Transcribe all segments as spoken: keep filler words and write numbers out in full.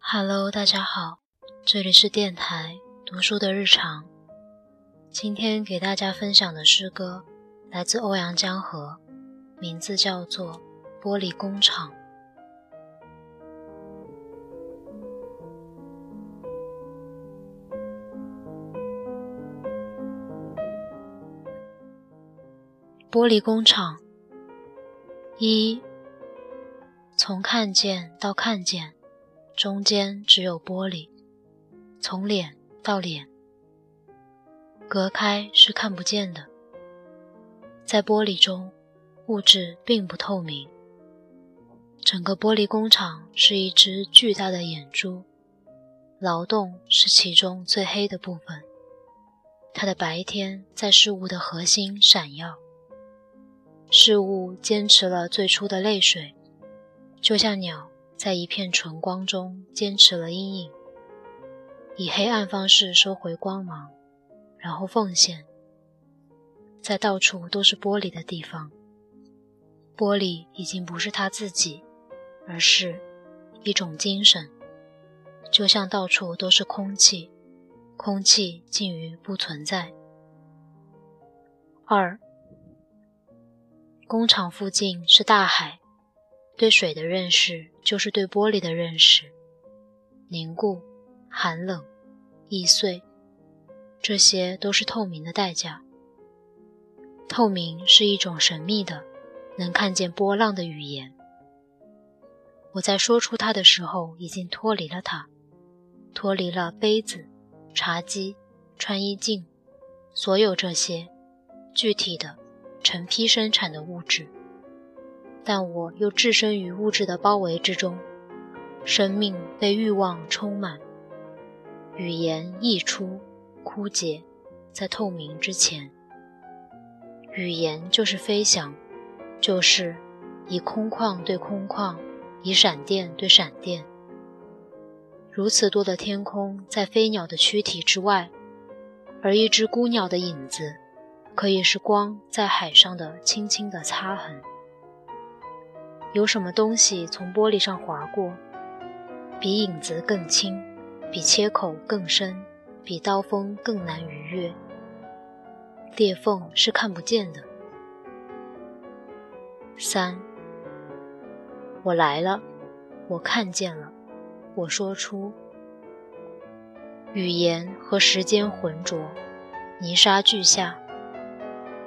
Hello， 大家好，这里是电台读书的日常。今天给大家分享的诗歌来自欧阳江河，名字叫做《玻璃工厂》。玻璃工厂，一，从看见到看见，中间只有玻璃；从脸到脸，隔开是看不见的。在玻璃中，物质并不透明。整个玻璃工厂是一只巨大的眼珠，劳动是其中最黑的部分。它的白天在事物的核心闪耀。事物坚持了最初的泪水，就像鸟在一片纯光中坚持了阴影，以黑暗方式收回光芒，然后奉献。在到处都是玻璃的地方，玻璃已经不是它自己，而是一种精神。就像到处都是空气，空气近于不存在。二，工厂附近是大海，对水的认识就是对玻璃的认识。凝固、寒冷、易碎，这些都是透明的代价。透明是一种神秘的，能看见波浪的语言。我在说出它的时候，已经脱离了它，脱离了杯子、茶几、穿衣镜，所有这些具体的成批生产的物质，但我又置身于物质的包围之中。生命被欲望充满，语言溢出枯竭，在透明之前，语言就是飞翔，就是以空旷对空旷，以闪电对闪电。如此多的天空在飞鸟的躯体之外，而一只孤鸟的影子可以是光在海上的轻轻的擦痕。有什么东西从玻璃上划过，比影子更轻，比切口更深，比刀锋更难逾越。裂缝是看不见的。三，我来了，我看见了，我说出。语言和时间浑浊，泥沙俱下，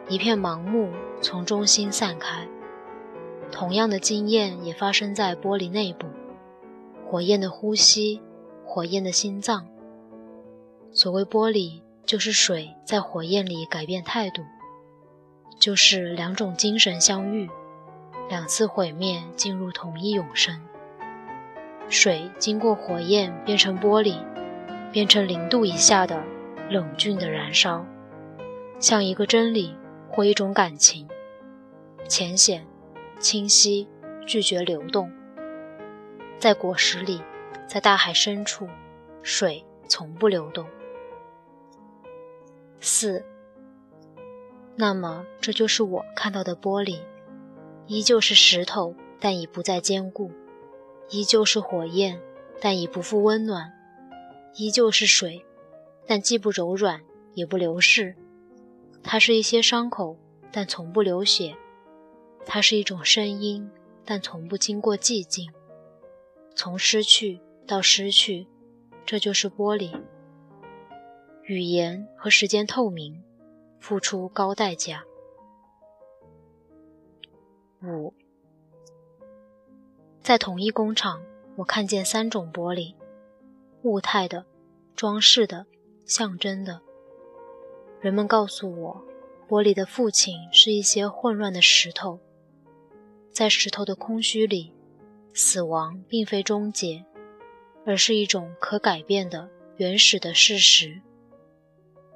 一片盲目从中心散开。同样的经验也发生在玻璃内部，火焰的呼吸，火焰的心脏。所谓玻璃，就是水在火焰里改变态度，就是两种精神相遇，两次毁灭进入同一永生。水经过火焰变成玻璃，变成零度以下的冷峻的燃烧，像一个真理或一种感情，浅显、清晰，拒绝流动。在果实里，在大海深处，水从不流动。四，那么这就是我看到的玻璃，依旧是石头，但已不再坚固；依旧是火焰，但已不复温暖；依旧是水，但既不柔软，也不流逝。它是一些伤口，但从不流血。它是一种声音，但从不经过寂静。从失去到失去，这就是玻璃。语言和时间透明，付出高代价。五，在同一工厂，我看见三种玻璃：物态的、装饰的、象征的。人们告诉我，玻璃的父亲是一些混乱的石头。在石头的空虚里，死亡并非终结，而是一种可改变的原始的事实。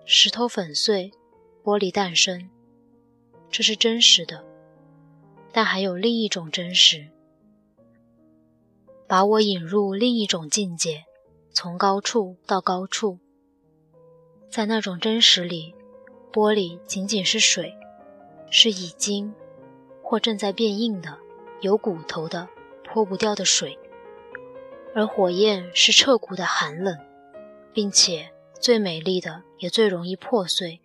石头粉碎，玻璃诞生，这是真实的。但还有另一种真实，把我引入另一种境界，从高处到高处。在那种真实里，玻璃仅仅是水，是已经或正在变硬的、有骨头的、泼不掉的水，而火焰是彻骨的寒冷，并且最美丽的也最容易破碎。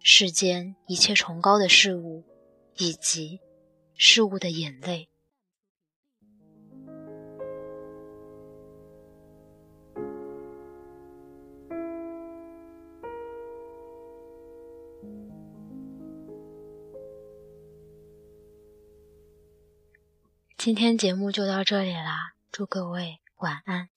世间一切崇高的事物，以及事物的眼泪。今天节目就到这里啦，祝各位晚安。